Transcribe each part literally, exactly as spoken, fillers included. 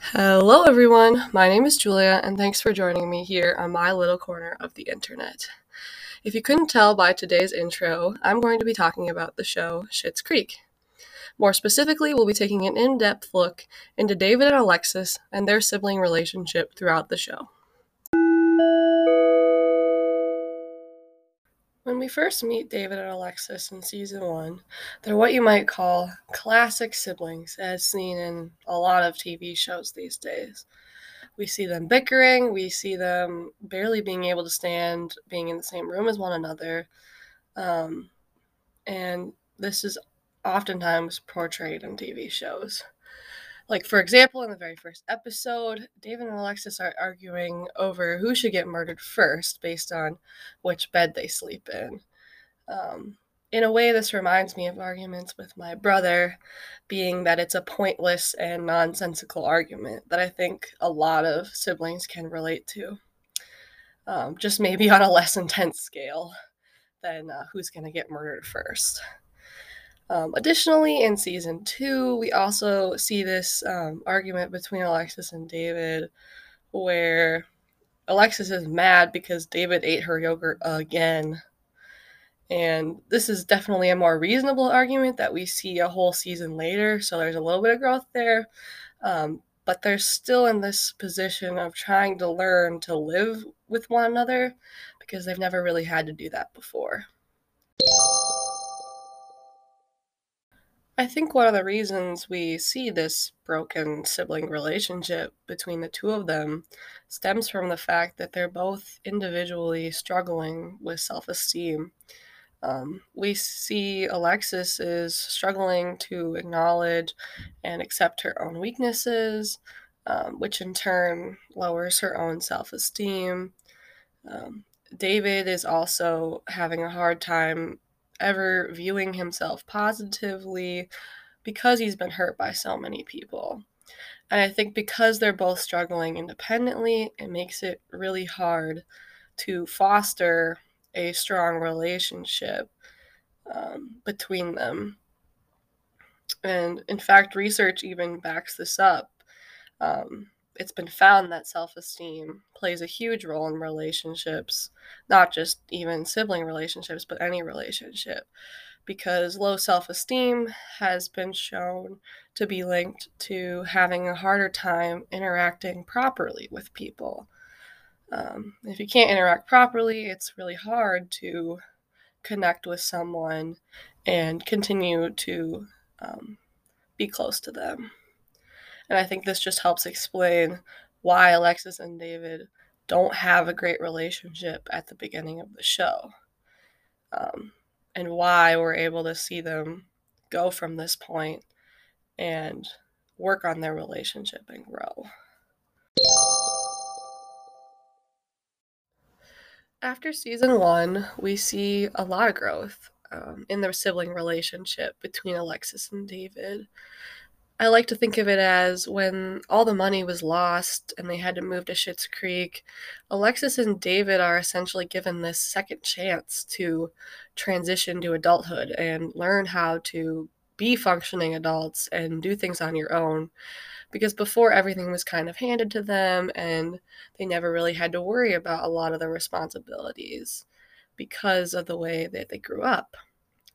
Hello everyone, my name is Julia and thanks for joining me here on my little corner of the internet. If you couldn't tell by today's intro, I'm going to be talking about the show Schitt's Creek. More specifically, we'll be taking an in-depth look into David and Alexis and their sibling relationship throughout the show. When we first meet David and Alexis in season one, they're what you might call classic siblings, as seen in a lot of T V shows these days. We see them bickering, we see them barely being able to stand being in the same room as one another, um, and this is oftentimes portrayed in T V shows. Like, for example, in the very first episode, David and Alexis are arguing over who should get murdered first based on which bed they sleep in. Um, in a way, this reminds me of arguments with my brother, being that it's a pointless and nonsensical argument that I think a lot of siblings can relate to, um, just maybe on a less intense scale than uh, who's going to get murdered first. Um, additionally, in season two, we also see this um, argument between Alexis and David, where Alexis is mad because David ate her yogurt again. And this is definitely a more reasonable argument that we see a whole season later, so there's a little bit of growth there. Um, but they're still in this position of trying to learn to live with one another because they've never really had to do that before. I think one of the reasons we see this broken sibling relationship between the two of them stems from the fact that they're both individually struggling with self-esteem. Um, we see Alexis is struggling to acknowledge and accept her own weaknesses, um, which in turn lowers her own self-esteem. Um, David is also having a hard time ever viewing himself positively because he's been hurt by so many people. And I think because they're both struggling independently, it makes it really hard to foster a strong relationship um, between them. And in fact, research even backs this up. Um, it's been found that self-esteem plays a huge role in relationships, not just even sibling relationships, but any relationship, because low self-esteem has been shown to be linked to having a harder time interacting properly with people. Um, if you can't interact properly, it's really hard to connect with someone and continue to um, be close to them. And I think this just helps explain why Alexis and David don't have a great relationship at the beginning of the show, um, and why we're able to see them go from this point and work on their relationship and grow. After season one, we see a lot of growth um, in the sibling relationship between Alexis and David. I like to think of it as when all the money was lost and they had to move to Schitt's Creek, Alexis and David are essentially given this second chance to transition to adulthood and learn how to be functioning adults and do things on your own. Because before, everything was kind of handed to them and they never really had to worry about a lot of the responsibilities because of the way that they grew up.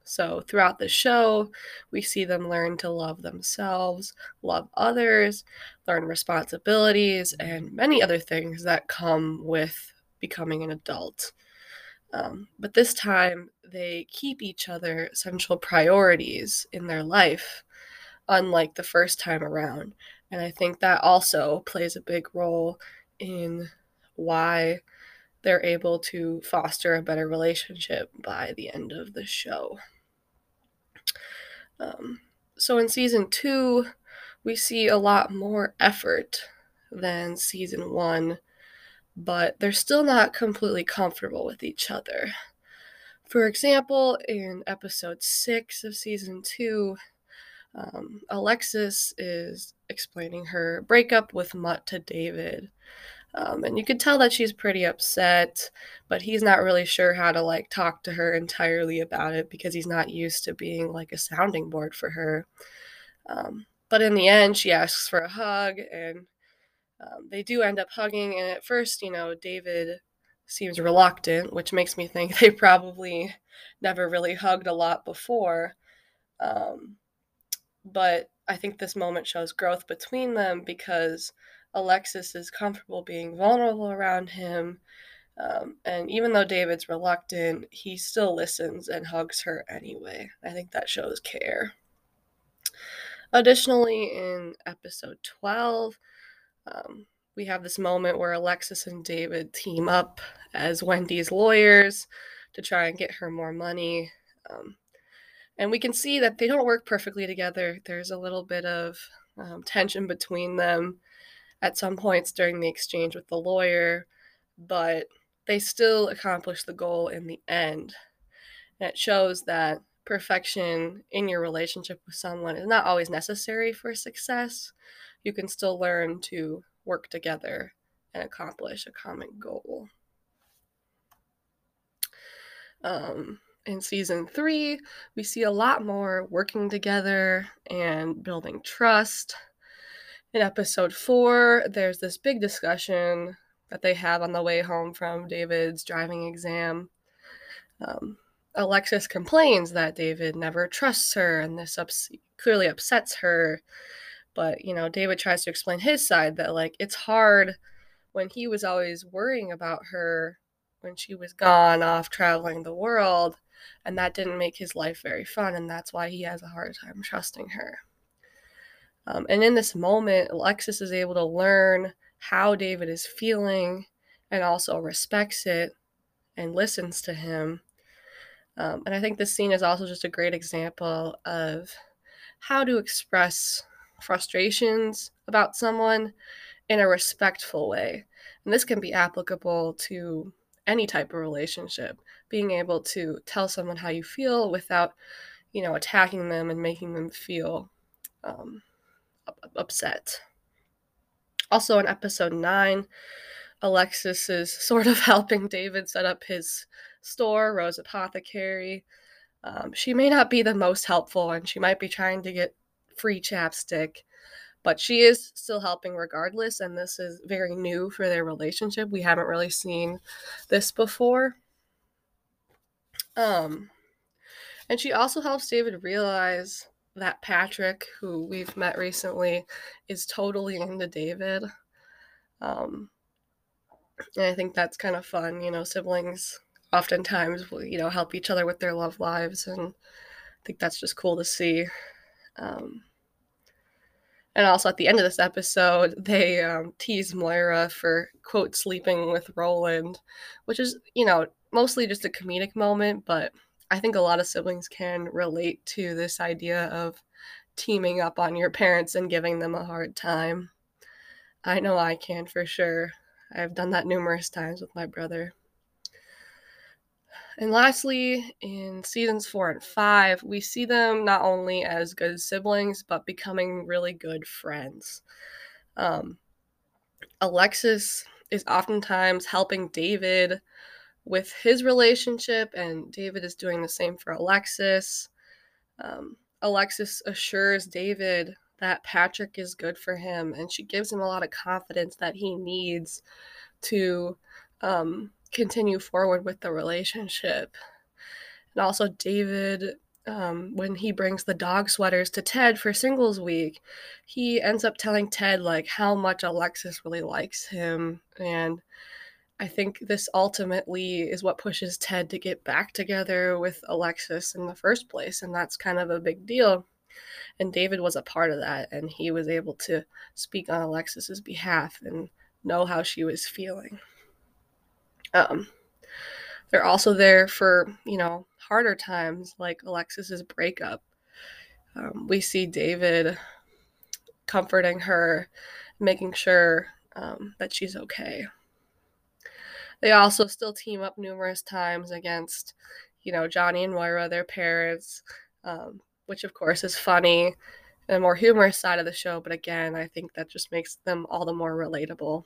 So throughout the show, we see them learn to love themselves, love others, learn responsibilities, and many other things that come with becoming an adult. Um, but this time, they keep each other central priorities in their life, unlike the first time around. And I think that also plays a big role in why they're able to foster a better relationship by the end of the show. Um, so in season two, we see a lot more effort than season one, but they're still not completely comfortable with each other. For example, in episode six of season two, um, Alexis is explaining her breakup with Mutt to David. Um, and you could tell that she's pretty upset, but he's not really sure how to, like, talk to her entirely about it because he's not used to being, like, a sounding board for her. Um, but in the end, she asks for a hug, and um, they do end up hugging. And at first, you know, David seems reluctant, which makes me think they probably never really hugged a lot before. Um, but I think this moment shows growth between them because Alexis is comfortable being vulnerable around him, um, and even though David's reluctant, he still listens and hugs her anyway. I think that shows care. Additionally, in episode twelve, um, we have this moment where Alexis and David team up as Wendy's lawyers to try and get her more money, um, and we can see that they don't work perfectly together. There's a little bit of um, tension between them at some points during the exchange with the lawyer, but they still accomplish the goal in the end. And it shows that perfection in your relationship with someone is not always necessary for success. You can still learn to work together and accomplish a common goal. Um, in season three, we see a lot more working together and building trust. In episode four, there's this big discussion that they have on the way home from David's driving exam. Um, Alexis complains that David never trusts her, and this ups- clearly upsets her. But, you know, David tries to explain his side that, like, it's hard when he was always worrying about her when she was gone off traveling the world, and that didn't make his life very fun, and that's why he has a hard time trusting her. Um, and in this moment, Alexis is able to learn how David is feeling and also respects it and listens to him. Um, and I think this scene is also just a great example of how to express frustrations about someone in a respectful way. And this can be applicable to any type of relationship, being able to tell someone how you feel without, you know, attacking them and making them feel um upset. Also in episode nine, Alexis is sort of helping David set up his store, Rose Apothecary. Um, she may not be the most helpful, and she might be trying to get free chapstick, but she is still helping regardless, and this is very new for their relationship. We haven't really seen this before. Um, and she also helps David realize that Patrick, who we've met recently, is totally into David. Um, and I think that's kind of fun. You know, siblings oftentimes will, you know, help each other with their love lives, and I think that's just cool to see. Um, and also at the end of this episode, they um, tease Moira for, quote, sleeping with Roland, which is, you know, mostly just a comedic moment, but I think a lot of siblings can relate to this idea of teaming up on your parents and giving them a hard time. I know I can for sure. I've done that numerous times with my brother. And lastly, in seasons four and five, we see them not only as good siblings, but becoming really good friends. Um, Alexis is oftentimes helping David with his relationship, and David is doing the same for Alexis. Um, Alexis assures David that Patrick is good for him, and she gives him a lot of confidence that he needs to um, continue forward with the relationship. And also David, um, when he brings the dog sweaters to Ted for Singles Week, he ends up telling Ted, like, how much Alexis really likes him, and I think this ultimately is what pushes Ted to get back together with Alexis in the first place, and that's kind of a big deal. And David was a part of that, and he was able to speak on Alexis's behalf and know how she was feeling. Um, they're also there for, you know, harder times, like Alexis's breakup. Um, we see David comforting her, making sure um, that she's okay. They also still team up numerous times against, you know, Johnny and Moira, their parents, um, which of course is funny and a more humorous side of the show. But again, I think that just makes them all the more relatable.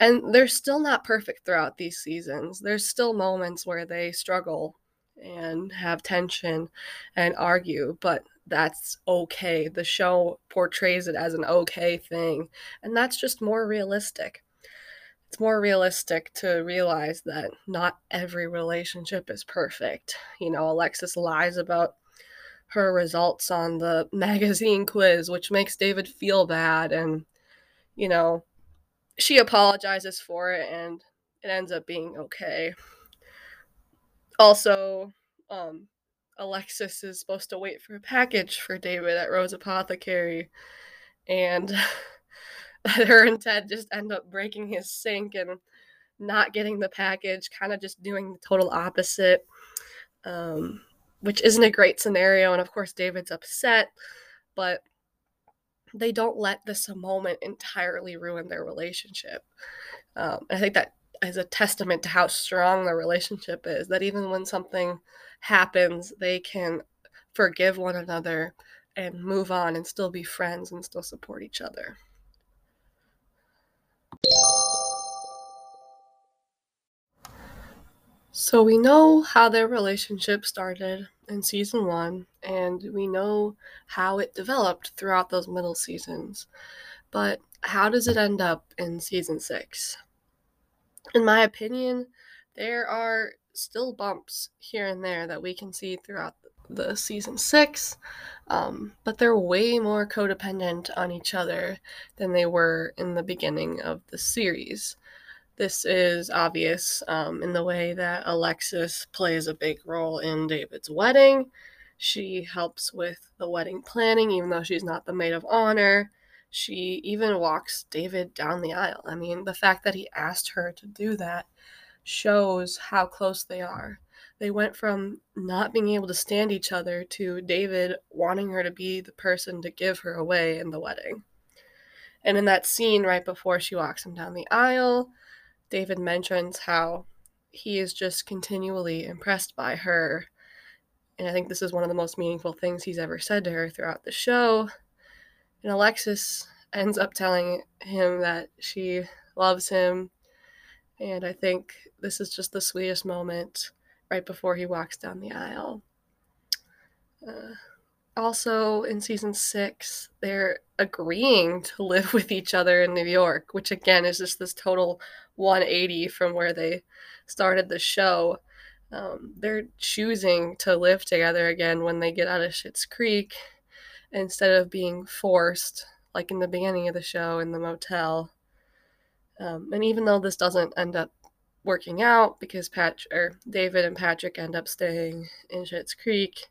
And they're still not perfect throughout these seasons. There's still moments where they struggle and have tension and argue, but that's okay. The show portrays it as an okay thing, and that's just more realistic. It's more realistic to realize that not every relationship is perfect. You know, Alexis lies about her results on the magazine quiz, which makes David feel bad, and, you know, she apologizes for it, and it ends up being okay. Also, um, Alexis is supposed to wait for a package for David at Rose Apothecary, and her and Ted just end up breaking his sink and not getting the package, kind of just doing the total opposite, um, which isn't a great scenario, and of course David's upset, but they don't let this moment entirely ruin their relationship. Um, I think that is a testament to how strong the relationship is, that even when something happens, they can forgive one another and move on and still be friends and still support each other. So we know how their relationship started in season one, and we know how it developed throughout those middle seasons. But how does it end up in season six? In my opinion, there are still bumps here and there that we can see throughout the season six, um, but they're way more codependent on each other than they were in the beginning of the series. This is obvious um, in the way that Alexis plays a big role in David's wedding. She helps with the wedding planning, even though she's not the maid of honor. She even walks David down the aisle. I mean, the fact that he asked her to do that shows how close they are. They went from not being able to stand each other to David wanting her to be the person to give her away in the wedding. And in that scene right before she walks him down the aisle, David mentions how he is just continually impressed by her. And I think this is one of the most meaningful things he's ever said to her throughout the show. And Alexis ends up telling him that she loves him. And I think this is just the sweetest moment right before he walks down the aisle. Uh, also, in season six, they're agreeing to live with each other in New York, which again is just this total one eighty from where they started the show. Um, they're choosing to live together again when they get out of Schitt's Creek, instead of being forced, like in the beginning of the show, in the motel. Um, and even though this doesn't end up working out, because Pat- or David and Patrick end up staying in Schitt's Creek,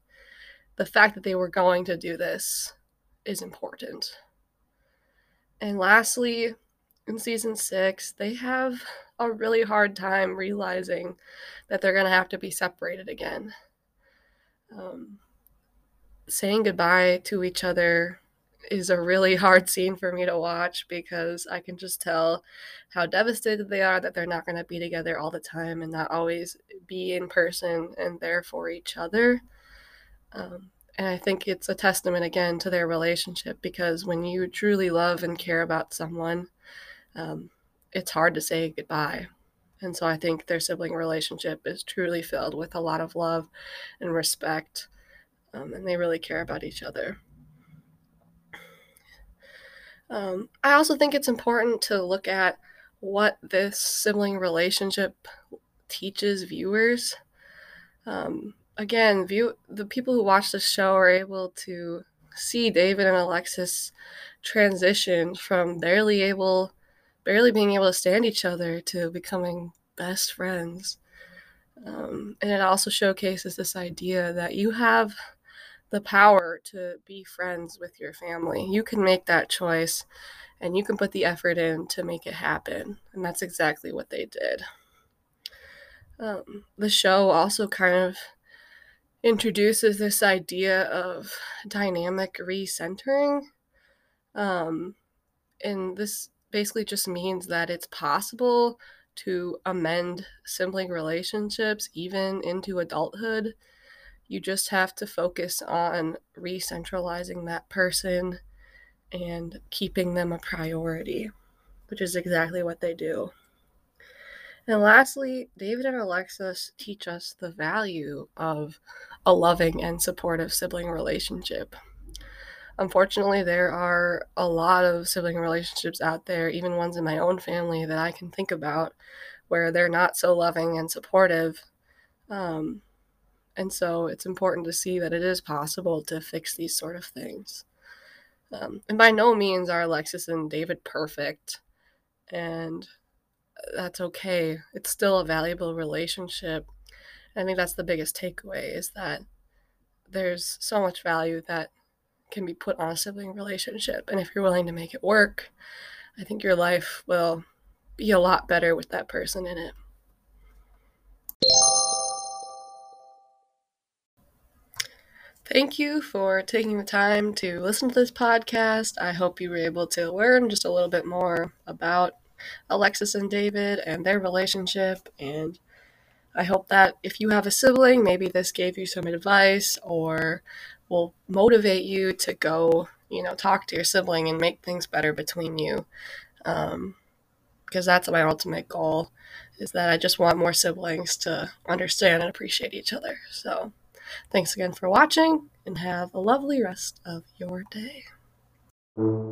the fact that they were going to do this is important. And lastly, in season six, they have a really hard time realizing that they're going to have to be separated again. Um, saying goodbye to each other is a really hard scene for me to watch, because I can just tell how devastated they are that they're not going to be together all the time and not always be in person and there for each other. Um, and I think it's a testament again to their relationship, because when you truly love and care about someone, Um, it's hard to say goodbye. And so I think their sibling relationship is truly filled with a lot of love and respect, um, and they really care about each other. Um, I also think it's important to look at what this sibling relationship teaches viewers. Um, again, view the people who watch this show are able to see David and Alexis transition from barely able, barely being able to stand each other to becoming best friends. Um, and it also showcases this idea that you have the power to be friends with your family. You can make that choice, and you can put the effort in to make it happen. And that's exactly what they did. Um, the show also kind of introduces this idea of dynamic recentering. Um, and this basically just means that it's possible to amend sibling relationships even into adulthood. You just have to focus on re-centralizing that person and keeping them a priority. which is exactly what they do. And lastly, David and Alexis teach us the value of a loving and supportive sibling relationship. Unfortunately, there are a lot of sibling relationships out there, even ones in my own family that I can think about, where they're not so loving and supportive. Um, and so it's important to see that it is possible to fix these sort of things. Um, and by no means are Alexis and David perfect, and that's okay. It's still a valuable relationship. And I think that's the biggest takeaway, is that there's so much value that can be put on a sibling relationship. And if you're willing to make it work, I think your life will be a lot better with that person in it. Thank you for taking the time to listen to this podcast. I hope you were able to learn just a little bit more about Alexis and David and their relationship, and I hope that if you have a sibling, maybe this gave you some advice or will motivate you to go, you know, talk to your sibling and make things better between you. Um, because that's my ultimate goal, is that I just want more siblings to understand and appreciate each other. So thanks again for watching, and have a lovely rest of your day.